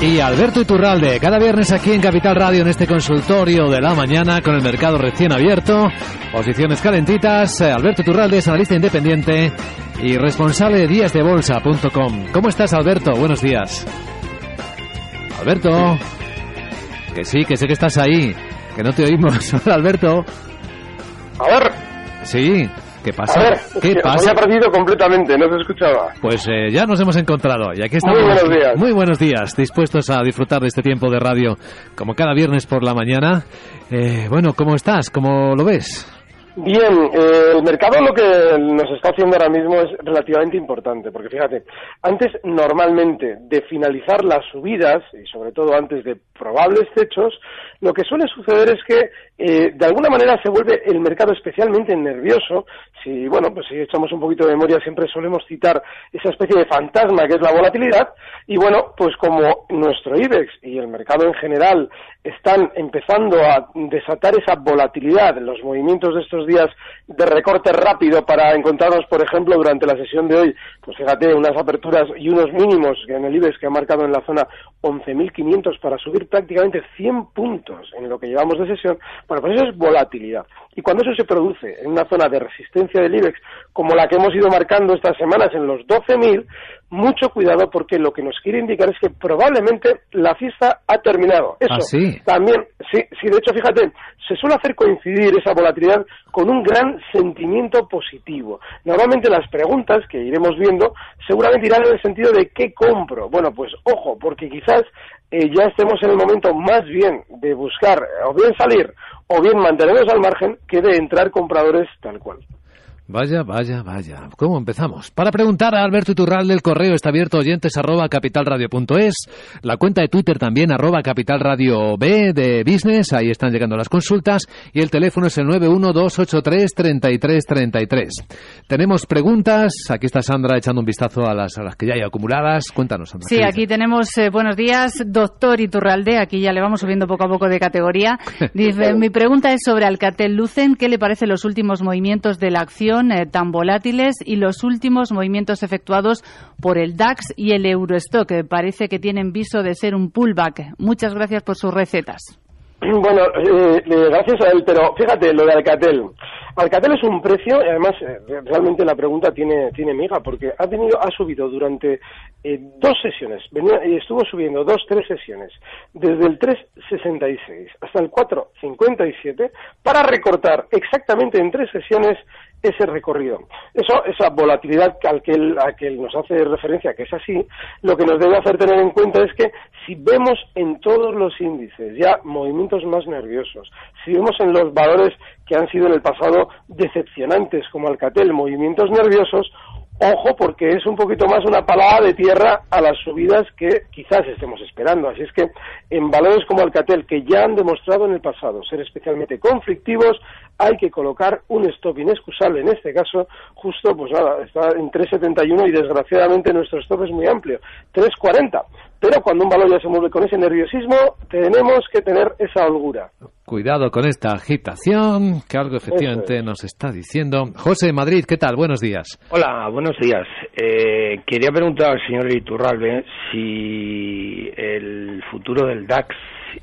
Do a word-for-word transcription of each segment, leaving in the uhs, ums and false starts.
y Alberto Iturralde, cada viernes aquí en Capital Radio, en este consultorio de la mañana, con el mercado recién abierto, posiciones calentitas. Alberto Iturralde es analista independiente y responsable de días de bolsa punto com. ¿Cómo estás, Alberto? Buenos días. Alberto, que sí, que sé que estás ahí, que no te oímos. Hola, Alberto. A ver. Sí. ¿Qué pasa? A ver, ¿Qué que pasa? Os había perdido completamente, no se escuchaba. Pues eh, ya nos hemos encontrado y aquí estamos. Muy buenos días. Muy buenos días, dispuestos a disfrutar de este tiempo de radio como cada viernes por la mañana. Eh, bueno, ¿cómo estás? ¿Cómo lo ves? Bien, eh, el mercado lo que nos está haciendo ahora mismo es relativamente importante, porque fíjate, antes normalmente de finalizar las subidas y sobre todo antes de probables techos, lo que suele suceder es que eh, de alguna manera se vuelve el mercado especialmente nervioso. Si, bueno, pues si echamos un poquito de memoria, siempre solemos citar esa especie de fantasma que es la volatilidad, y bueno, pues como nuestro Ibex y el mercado en general están empezando a desatar esa volatilidad, los movimientos de estos días de recorte rápido para encontrarnos, por ejemplo, durante la sesión de hoy, pues fíjate, unas aperturas y unos mínimos en el Ibex que ha marcado en la zona once mil quinientos para subir prácticamente cien puntos en lo que llevamos de sesión. Bueno, pues eso es volatilidad. Y cuando eso se produce en una zona de resistencia del Ibex, como la que hemos ido marcando estas semanas en los doce mil, mucho cuidado, porque lo que nos quiere indicar es que probablemente la fiesta ha terminado. Eso ¿Ah, sí? también, sí, sí, de hecho, fíjate, se suele hacer coincidir esa volatilidad con un gran sentimiento positivo. Normalmente las preguntas que iremos viendo seguramente irán en el sentido de ¿qué compro? Bueno, pues ojo, porque quizás eh, ya estemos en el momento más bien de buscar o bien salir o bien mantenernos al margen que de entrar compradores tal cual. Vaya, vaya, vaya. ¿Cómo empezamos? Para preguntar a Alberto Iturralde, el correo está abierto, oyentes arroba capitalradio.es. La cuenta de Twitter también, arroba capitalradio B de Business. Ahí están llegando las consultas. Y el teléfono es el nueve uno dos ocho tres tres tres tres tres. Tenemos preguntas. Aquí está Sandra echando un vistazo a las, a las que ya hay acumuladas. Cuéntanos, Sandra. Sí, aquí tenemos, eh, buenos días, doctor Iturralde. Aquí ya le vamos subiendo poco a poco de categoría. Dice, mi pregunta es sobre Alcatel Lucent. ¿Qué le parecen los últimos movimientos de la acción tan volátiles y los últimos movimientos efectuados por el DAX y el Eurostock? Parece que tienen viso de ser un pullback. Muchas gracias por sus recetas. Bueno, eh, gracias a él, pero fíjate lo de Alcatel. Alcatel es un precio, y además realmente la pregunta tiene tiene miga, porque ha tenido ha subido durante eh, dos sesiones, venía y estuvo subiendo dos, tres sesiones, desde el tres sesenta y seis hasta el cuatro cincuenta y siete, para recortar exactamente en tres sesiones ese recorrido. Eso, esa volatilidad al que él, a que él nos hace referencia, que es así, lo que nos debe hacer tener en cuenta es que si vemos en todos los índices ya movimientos más nerviosos, si vemos en los valores que han sido en el pasado decepcionantes, como Alcatel, movimientos nerviosos, ojo, porque es un poquito más una palada de tierra a las subidas que quizás estemos esperando. Así es que en valores como Alcatel, que ya han demostrado en el pasado ser especialmente conflictivos, hay que colocar un stop inexcusable. En este caso, justo, pues nada, está en tres setenta y uno y desgraciadamente nuestro stop es muy amplio, tres cuarenta. Pero cuando un valor ya se mueve con ese nerviosismo, tenemos que tener esa holgura. Cuidado con esta agitación, que algo efectivamente es. Nos está diciendo. José de Madrid, ¿qué tal? Buenos días. Hola, buenos días. Eh, quería preguntar al señor Iturralde si el futuro del DAX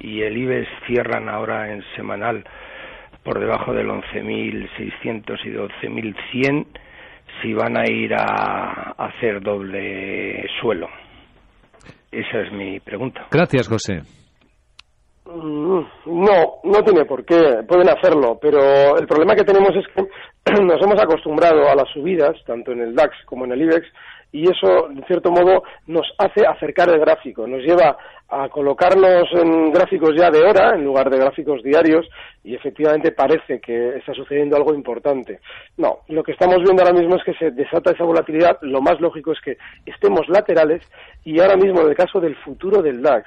y el IBEX cierran ahora en semanal por debajo del once mil seiscientos y doce mil cien, si van a ir a hacer doble suelo. Esa es mi pregunta. Gracias, José. No, no tiene por qué. Pueden hacerlo, pero el problema que tenemos es que nos hemos acostumbrado a las subidas, tanto en el DAX como en el IBEX, y eso, en cierto modo, nos hace acercar el gráfico, nos lleva a colocarnos en gráficos ya de hora en lugar de gráficos diarios, y efectivamente parece que está sucediendo algo importante. No, lo que estamos viendo ahora mismo es que se desata esa volatilidad. Lo más lógico es que estemos laterales, y ahora mismo en el caso del futuro del DAX,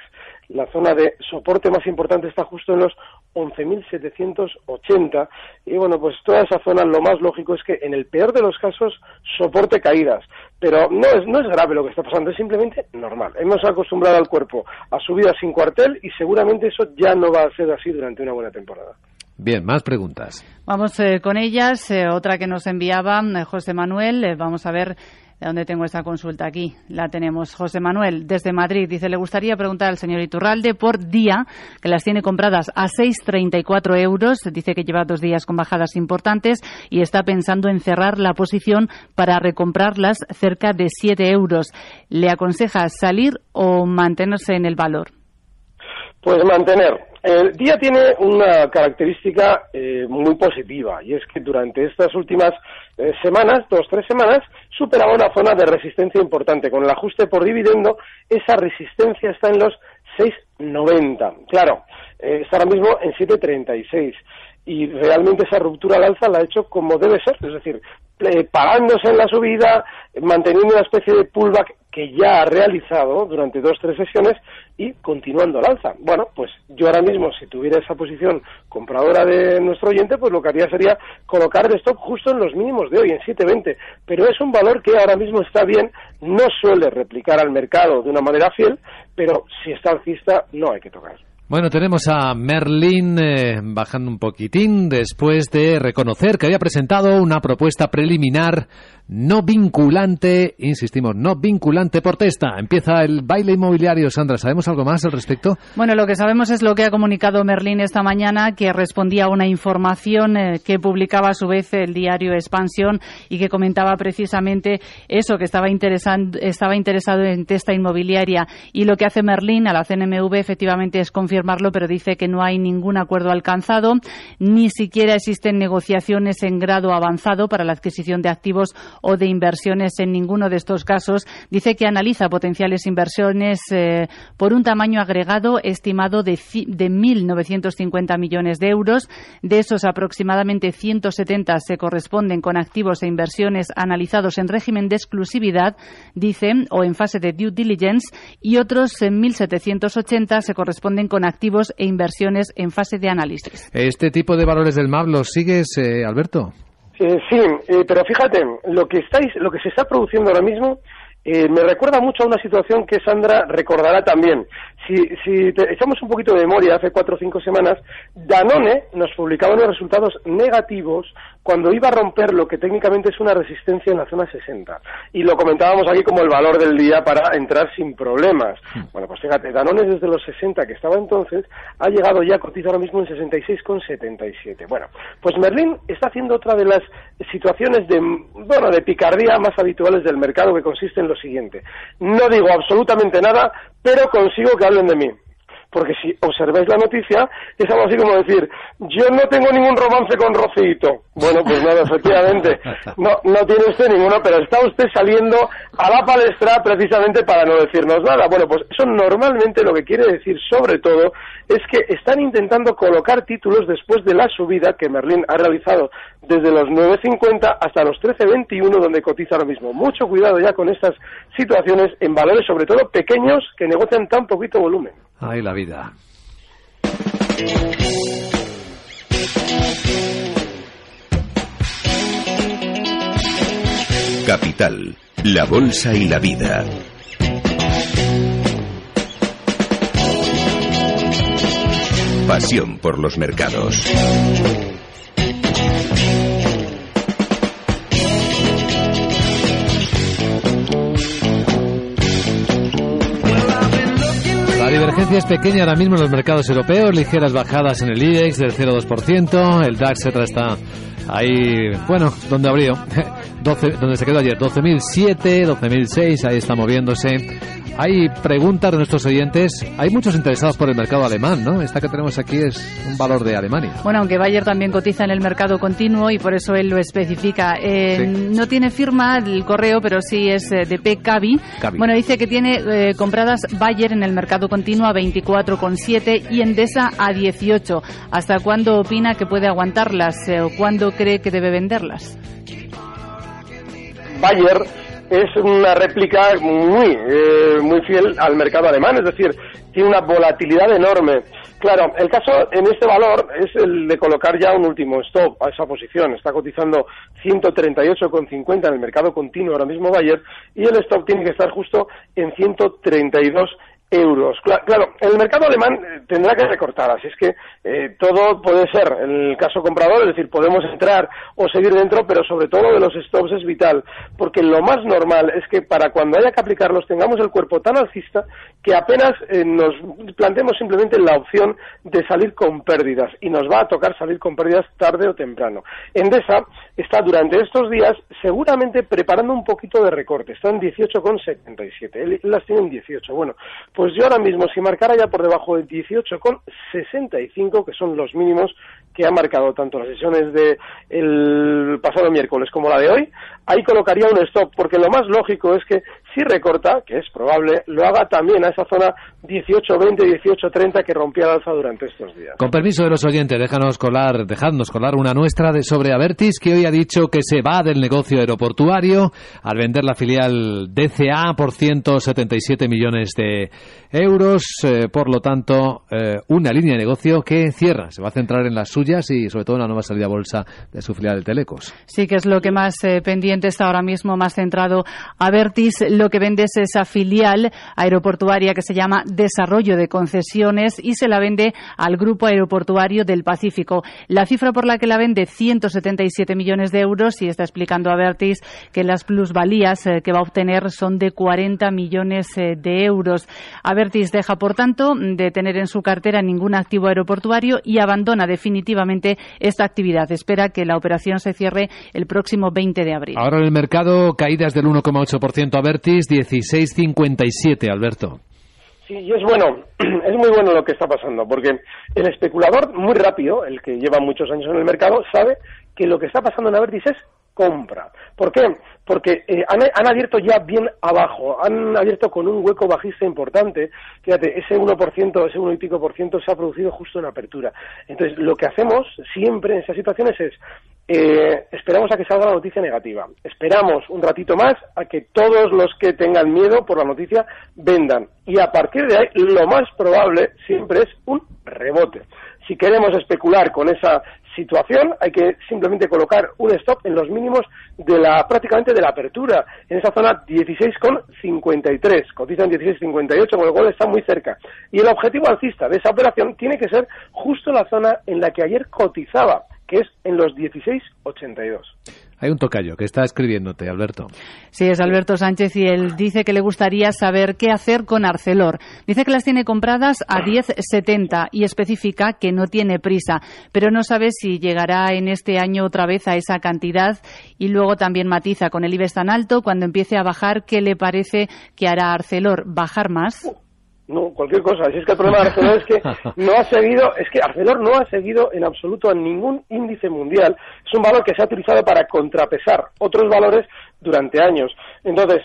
La zona de soporte más importante está justo en los once mil setecientos ochenta y bueno, pues toda esa zona lo más lógico es que en el peor de los casos soporte caídas, pero no es, no es grave lo que está pasando, es simplemente normal. Hemos acostumbrado al cuerpo a subidas sin cuartel y seguramente eso ya no va a ser así durante una buena temporada. Bien, más preguntas. Vamos eh, con ellas, eh, otra que nos enviaba eh, José Manuel, eh, vamos a ver. ¿De dónde tengo esta consulta? Aquí la tenemos. José Manuel, desde Madrid, dice, le gustaría preguntar al señor Iturralde por D I A, que las tiene compradas a seis treinta y cuatro euros. Dice que lleva dos días con bajadas importantes y está pensando en cerrar la posición para recomprarlas cerca de siete euros. ¿Le aconseja salir o mantenerse en el valor? Pues mantener. El día tiene una característica eh, muy positiva y es que durante estas últimas eh, semanas, dos, tres semanas, superaba una zona de resistencia importante. Con el ajuste por dividendo, esa resistencia está en los seis noventa. Claro, eh, está ahora mismo en siete treinta y seis. Y realmente esa ruptura al alza la ha hecho como debe ser, es decir, parándose en la subida, manteniendo una especie de pullback que ya ha realizado durante dos, tres sesiones y continuando al alza. Bueno, pues yo ahora mismo, si tuviera esa posición compradora de nuestro oyente, pues lo que haría sería colocar de stop justo en los mínimos de hoy, en siete veinte. Pero es un valor que ahora mismo está bien, no suele replicar al mercado de una manera fiel, pero si está alcista no hay que tocar. Bueno, tenemos a Merlín eh, bajando un poquitín después de reconocer que había presentado una propuesta preliminar no vinculante, insistimos, no vinculante por Testa. Empieza el baile inmobiliario, Sandra. ¿Sabemos algo más al respecto? Bueno, lo que sabemos es lo que ha comunicado Merlín esta mañana, que respondía a una información eh, que publicaba a su vez el diario Expansión y que comentaba precisamente eso, que estaba, interesan, estaba interesado en Testa Inmobiliaria. Y lo que hace Merlín a la C N M V efectivamente es confirmar pero dice que no hay ningún acuerdo alcanzado, ni siquiera existen negociaciones en grado avanzado para la adquisición de activos o de inversiones en ninguno de estos casos. Dice que analiza potenciales inversiones eh, por un tamaño agregado estimado de, de mil novecientos cincuenta millones de euros. De esos, aproximadamente ciento setenta se corresponden con activos e inversiones analizados en régimen de exclusividad, dice, o en fase de due diligence, y otros en mil setecientos ochenta se corresponden con activos e inversiones en fase de análisis. ¿Este tipo de valores del M A B los sigues, eh, Alberto? Eh, sí, eh, pero fíjate, lo que estáis, lo que se está produciendo ahora mismo eh, me recuerda mucho a una situación que Sandra recordará también. Si, si te echamos un poquito de memoria, hace cuatro o cinco semanas, Danone nos publicaba unos resultados negativos cuando iba a romper lo que técnicamente es una resistencia en la zona sesenta. Y lo comentábamos aquí como el valor del día para entrar sin problemas. Bueno, pues fíjate, Danone desde los sesenta que estaba entonces, ha llegado ya, cotiza ahora mismo en sesenta y seis coma setenta y siete. Bueno, pues Merlín está haciendo otra de las situaciones de, bueno, de picardía más habituales del mercado, que consiste en lo siguiente. No digo absolutamente nada, pero consigo que hablen de mí. Porque si observáis la noticia, es algo así como decir, yo no tengo ningún romance con Rocito. Bueno, pues nada, efectivamente, no, no tiene usted ninguno, pero está usted saliendo a la palestra precisamente para no decirnos nada. Bueno, pues eso normalmente lo que quiere decir, sobre todo, es que están intentando colocar títulos después de la subida que Merlín ha realizado desde los nueve cincuenta hasta los trece veintiuno, donde cotiza ahora mismo. Mucho cuidado ya con estas situaciones en valores, sobre todo pequeños, que negocian tan poquito volumen. Ay, la vida. Capital, la bolsa y la vida. Pasión por los mercados. La divergencia es pequeña ahora mismo en los mercados europeos, ligeras bajadas en el Ibex del cero coma dos por ciento, el DAX está ahí, bueno, donde abrió, doce, donde se quedó ayer, doce mil siete, doce mil seis, ahí está moviéndose. Hay preguntas de nuestros oyentes. Hay muchos interesados por el mercado alemán, ¿no? Esta que tenemos aquí es un valor de Alemania. Bueno, aunque Bayer también cotiza en el mercado continuo y por eso él lo especifica. Eh, sí. No tiene firma el correo, pero sí es de P. Cavi. Bueno, dice que tiene eh, compradas Bayer en el mercado continuo a veinticuatro coma siete y Endesa a dieciocho. ¿Hasta cuándo opina que puede aguantarlas eh, o cuándo cree que debe venderlas? Bayer es una réplica muy eh, muy fiel al mercado alemán, es decir, tiene una volatilidad enorme. Claro, el caso en este valor es el de colocar ya un último stop a esa posición. Está cotizando ciento treinta y ocho con cincuenta en el mercado continuo ahora mismo Bayer, y el stop tiene que estar justo en ciento treinta y dos euros. Claro, el mercado alemán tendrá que recortar, así es que eh, todo puede ser el caso comprador, es decir, podemos entrar o seguir dentro, pero sobre todo de los stops es vital, porque lo más normal es que para cuando haya que aplicarlos tengamos el cuerpo tan alcista que apenas eh, nos planteemos simplemente la opción de salir con pérdidas, y nos va a tocar salir con pérdidas tarde o temprano. Endesa está durante estos días seguramente preparando un poquito de recorte, está en dieciocho con setenta y siete, las tiene en dieciocho, bueno, pues yo ahora mismo, si marcara ya por debajo de dieciocho con sesenta y cinco, que son los mínimos que ha marcado tanto las sesiones del pasado miércoles como la de hoy, ahí colocaría un stop, porque lo más lógico es que si recorta, que es probable, lo haga también a esa zona dieciocho veinte, dieciocho treinta que rompía el alza durante estos días. Con permiso de los oyentes, déjanos colar, dejadnos colar una nuestra de sobre Abertis, que hoy ha dicho que se va del negocio aeroportuario al vender la filial D C A por ciento setenta y siete millones de euros, eh, por lo tanto, eh, una línea de negocio que cierra, se va a centrar en las suyas y sobre todo en la nueva salida a bolsa de su filial de Telecos. Sí, que es lo que más eh, pendiente está ahora mismo, más centrado Abertis. Lo que vende es esa filial aeroportuaria que se llama Desarrollo de Concesiones y se la vende al Grupo Aeroportuario del Pacífico. La cifra por la que la vende, ciento setenta y siete millones de euros, y está explicando Abertis que las plusvalías eh, que va a obtener son de cuarenta millones eh, de euros. Abertis deja, por tanto, de tener en su cartera ningún activo aeroportuario y abandona definitivamente esta actividad. Espera que la operación se cierre el próximo veinte de abril. Ahora en el mercado, caídas del uno coma ocho por ciento Abertis, dieciséis cincuenta y siete, Alberto. Sí, y es bueno, es muy bueno lo que está pasando, porque el especulador muy rápido, el que lleva muchos años en el mercado, sabe que lo que está pasando en Abertis es compra. ¿Por qué? Porque eh, han, han abierto ya bien abajo, han abierto con un hueco bajista importante. Fíjate, ese uno por ciento, ese uno y pico por ciento se ha producido justo en apertura. Entonces, lo que hacemos siempre en esas situaciones es eh, esperamos a que salga la noticia negativa, esperamos un ratito más a que todos los que tengan miedo por la noticia vendan, y a partir de ahí lo más probable siempre es un rebote. Si queremos especular con esa situación, hay que simplemente colocar un stop en los mínimos de la prácticamente de la apertura, en esa zona dieciséis con cincuenta y tres, cotizan dieciséis cincuenta y ocho, con lo cual está muy cerca. Y el objetivo alcista de esa operación tiene que ser justo la zona en la que ayer cotizaba, que es en los dieciséis ochenta y dos. Hay un tocayo que está escribiéndote, Alberto. Sí, es Alberto Sánchez, y él dice que le gustaría saber qué hacer con Arcelor. Dice que las tiene compradas a diez setenta y especifica que no tiene prisa, pero no sabe si llegará en este año otra vez a esa cantidad, y luego también matiza, con el Ibex tan alto, cuando empiece a bajar, ¿qué le parece que hará Arcelor? ¿Bajar más? No, cualquier cosa. Si es que el problema de Arcelor es que no ha seguido, es que Arcelor no ha seguido en absoluto a ningún índice mundial. Es un valor que se ha utilizado para contrapesar otros valores durante años. Entonces,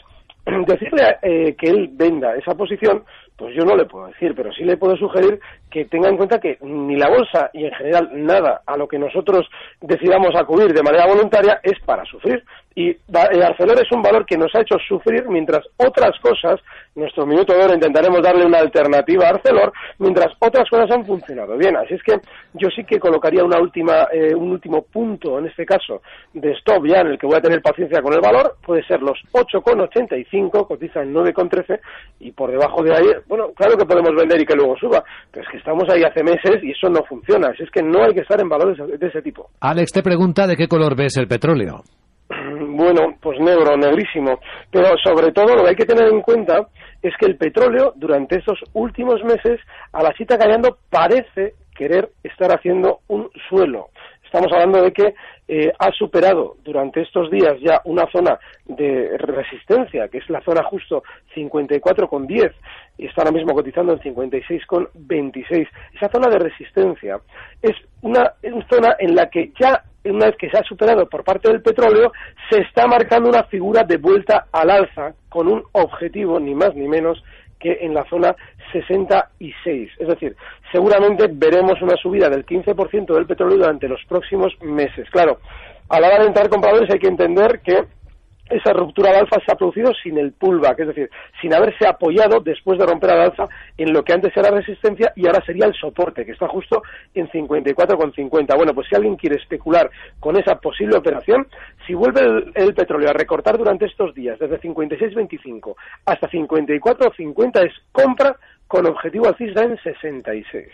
decirle eh, que él venda esa posición, pues yo no le puedo decir, pero sí le puedo sugerir que tenga en cuenta que ni la bolsa y en general nada a lo que nosotros decidamos acudir de manera voluntaria es para sufrir. Y el Arcelor es un valor que nos ha hecho sufrir, mientras otras cosas, nuestro minuto de oro intentaremos darle una alternativa a Arcelor, mientras otras cosas han funcionado bien. Así es que yo sí que colocaría una última, eh, un último punto, en este caso, de stop ya en el que voy a tener paciencia con el valor, puede ser los ocho con ochenta y cinco, cotiza en nueve con trece, y por debajo de ahí, bueno, claro que podemos vender y que luego suba, pero es que estamos ahí hace meses y eso no funciona, así es que no hay que estar en valores de ese tipo. Alex te pregunta de qué color ves el petróleo. Bueno, pues negro, negrísimo, pero sobre todo lo que hay que tener en cuenta es que el petróleo durante estos últimos meses, a la cita callando, parece querer estar haciendo un suelo. Estamos hablando de que eh, ha superado durante estos días ya una zona de resistencia, que es la zona justo cincuenta y cuatro con diez, y está ahora mismo cotizando en cincuenta y seis con veintiséis. Esa zona de resistencia es una, es una zona en la que ya, una vez que se ha superado por parte del petróleo, se está marcando una figura de vuelta al alza con un objetivo, ni más ni menos, que en la zona sesenta y seis. Es decir, seguramente veremos una subida del quince por ciento del petróleo durante los próximos meses. Claro, a la hora de entrar compradores hay que entender que esa ruptura al alza se ha producido sin el pullback, es decir, sin haberse apoyado después de romper al alza en lo que antes era resistencia y ahora sería el soporte, que está justo en cincuenta y cuatro con cincuenta. Bueno, pues si alguien quiere especular con esa posible operación, si vuelve el, el petróleo a recortar durante estos días, desde cincuenta y seis veinticinco hasta cincuenta y cuatro cincuenta, es compra con objetivo alcista en sesenta y seis.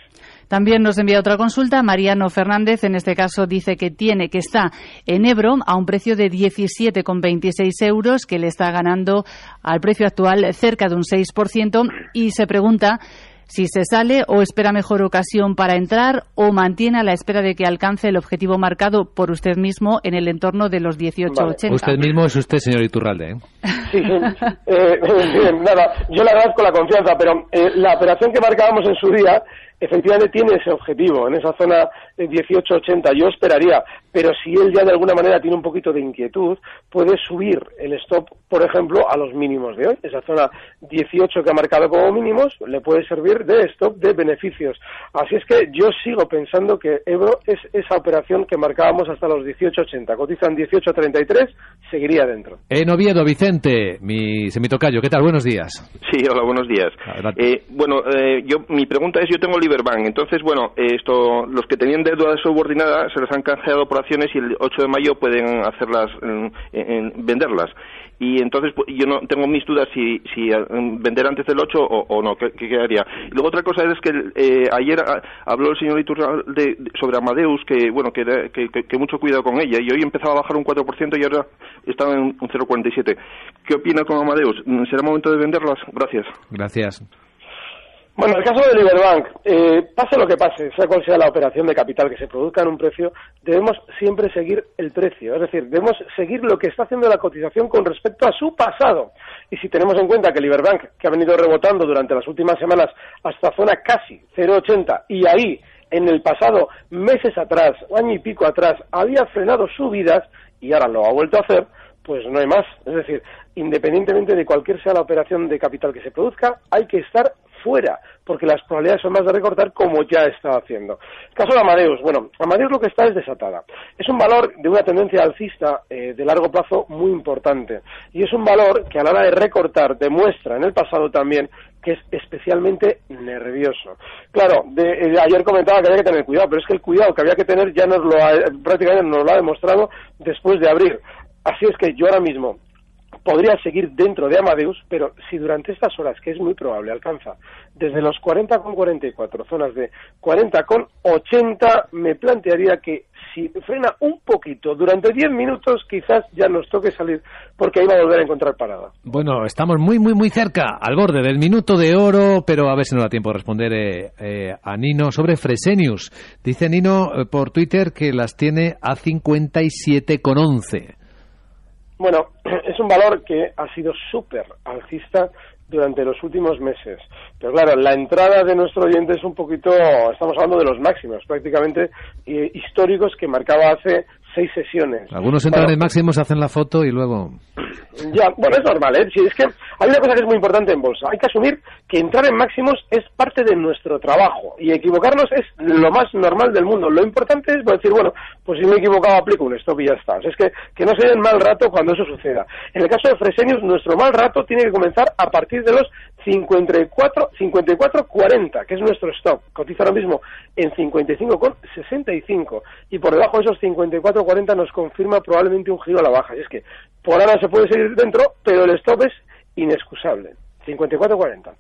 También nos envía otra consulta. Mariano Fernández, en este caso, dice que tiene, que está en Ebro a un precio de diecisiete con veintiséis euros, que le está ganando al precio actual cerca de un seis por ciento, y se pregunta si se sale o espera mejor ocasión para entrar o mantiene a la espera de que alcance el objetivo marcado por usted mismo en el entorno de los dieciocho ochenta. Vale. Usted mismo es usted, señor Iturralde, ¿eh? Sí, eh, bien, nada, yo le agradezco la confianza, pero eh, la operación que marcábamos en su día efectivamente tiene ese objetivo, en esa zona dieciocho ochenta, yo esperaría, pero si él ya de alguna manera tiene un poquito de inquietud, puede subir el stop, por ejemplo, a los mínimos de hoy, esa zona dieciocho que ha marcado como mínimos, le puede servir de stop de beneficios. Así es que yo sigo pensando que Ebro es esa operación que marcábamos hasta los dieciocho ochenta, cotizan dieciocho treinta y tres, seguiría dentro. En Oviedo, Vicente, mi semitocayo, ¿qué tal? Buenos días. Sí, hola, buenos días. Eh, bueno, eh, yo mi pregunta es, yo tengo Liberbank. Entonces, bueno, esto, los que tenían deuda subordinada se les han canjeado por acciones y el ocho de mayo pueden hacerlas, en, en, venderlas. Y entonces pues, yo no tengo mis dudas si, si vender antes del ocho o, o no, ¿qué, qué quedaría? Y luego otra cosa es que eh, ayer a, habló el señor Iturralde sobre Amadeus, que bueno, que, era, que, que, que mucho cuidado con ella, y hoy empezaba a bajar un cuatro por ciento y ahora está en un cero coma cuarenta y siete. ¿Qué opina con Amadeus? ¿Será momento de venderlas? Gracias. Gracias. Bueno, el caso de Liberbank, eh, pase lo que pase, sea cual sea la operación de capital que se produzca en un precio, debemos siempre seguir el precio, es decir, debemos seguir lo que está haciendo la cotización con respecto a su pasado. Y si tenemos en cuenta que Liberbank, que ha venido rebotando durante las últimas semanas hasta zona casi cero ochenta, y ahí, en el pasado, meses atrás, año y pico atrás, había frenado subidas y ahora lo ha vuelto a hacer, pues no hay más. Es decir, independientemente de cualquier sea la operación de capital que se produzca, hay que estar fuera, porque las probabilidades son más de recortar, como ya está haciendo. Caso de Amadeus, bueno, Amadeus lo que está es desatada. Es un valor de una tendencia alcista eh, de largo plazo muy importante, y es un valor que a la hora de recortar demuestra en el pasado también que es especialmente nervioso. Claro, de, de ayer comentaba que había que tener cuidado, pero es que el cuidado que había que tener ya nos lo ha, prácticamente nos lo ha demostrado después de abrir. Así es que yo ahora mismo podría seguir dentro de Amadeus, pero si durante estas horas, que es muy probable, alcanza desde los cuarenta con cuarenta y cuatro, zonas de cuarenta con ochenta, me plantearía que si frena un poquito durante diez minutos, quizás ya nos toque salir, porque ahí va a volver a encontrar parada. Bueno, estamos muy, muy, muy cerca, al borde del minuto de oro, pero a ver si nos da tiempo de responder eh, eh, a Nino sobre Fresenius. Dice Nino eh, por Twitter que las tiene a cincuenta y siete con once. Bueno, es un valor que ha sido súper alcista durante los últimos meses. Pero claro, la entrada de nuestro oyente es un poquito, estamos hablando de los máximos prácticamente eh, históricos que marcaba hace seis sesiones. Algunos entran bueno, en máximos, hacen la foto y luego... Ya, bueno, es normal, ¿eh? Sí, es que hay una cosa que es muy importante en bolsa. Hay que asumir que entrar en máximos es parte de nuestro trabajo y equivocarnos es lo más normal del mundo. Lo importante es decir, bueno, pues si me he equivocado aplico un stop y ya está. O sea, es que, que no se den mal rato cuando eso suceda. En el caso de Fresenius, nuestro mal rato tiene que comenzar a partir de los cincuenta y cuatro cuarenta, que es nuestro stop. Cotiza ahora mismo en cincuenta y cinco con sesenta y cinco y por debajo de esos cincuenta y cuatro cuarenta nos confirma probablemente un giro a la baja. Y es que por ahora se puede seguir dentro, pero el stop es inexcusable. cincuenta y cuatro cuarenta.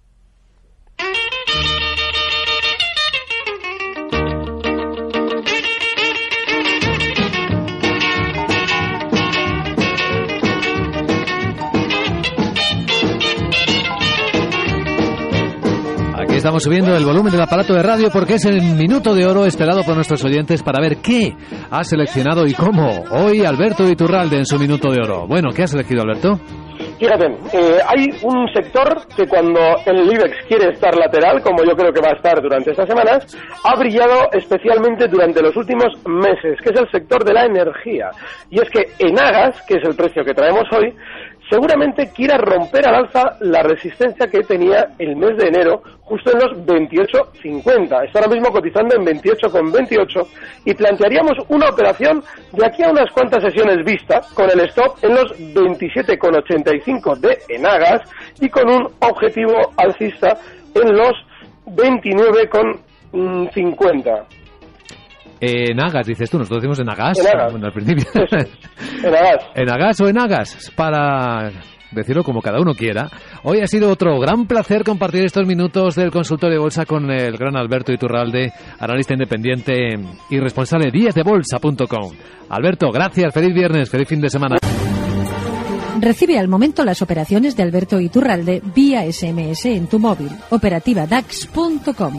Estamos subiendo el volumen del aparato de radio porque es el minuto de oro esperado por nuestros oyentes para ver qué ha seleccionado y cómo. Hoy Alberto Iturralde en su minuto de oro. Bueno, ¿qué has elegido, Alberto? Fíjate, eh, hay un sector que cuando el Ibex quiere estar lateral, como yo creo que va a estar durante estas semanas, ha brillado especialmente durante los últimos meses, que es el sector de la energía. Y es que Enagás, que es el precio que traemos hoy, seguramente quiera romper al alza la resistencia que tenía el mes de enero, justo en los veintiocho cincuenta. Está ahora mismo cotizando en veintiocho veintiocho y plantearíamos una operación de aquí a unas cuantas sesiones vista, con el stop en los veintisiete ochenta y cinco de Enagás y con un objetivo alcista en los veintinueve cincuenta. Eh, Enagás, dices tú, nosotros decimos Enagás, Enagás. Bueno, al principio. Enagás. Enagás o Enagás, para decirlo como cada uno quiera. Hoy ha sido otro gran placer compartir estos minutos del consultorio de bolsa con el gran Alberto Iturralde, analista independiente y responsable de días de bolsa punto com. Alberto, gracias, feliz viernes, feliz fin de semana. Recibe al momento las operaciones de Alberto Iturralde vía ese eme ese en tu móvil. operativa dax punto com.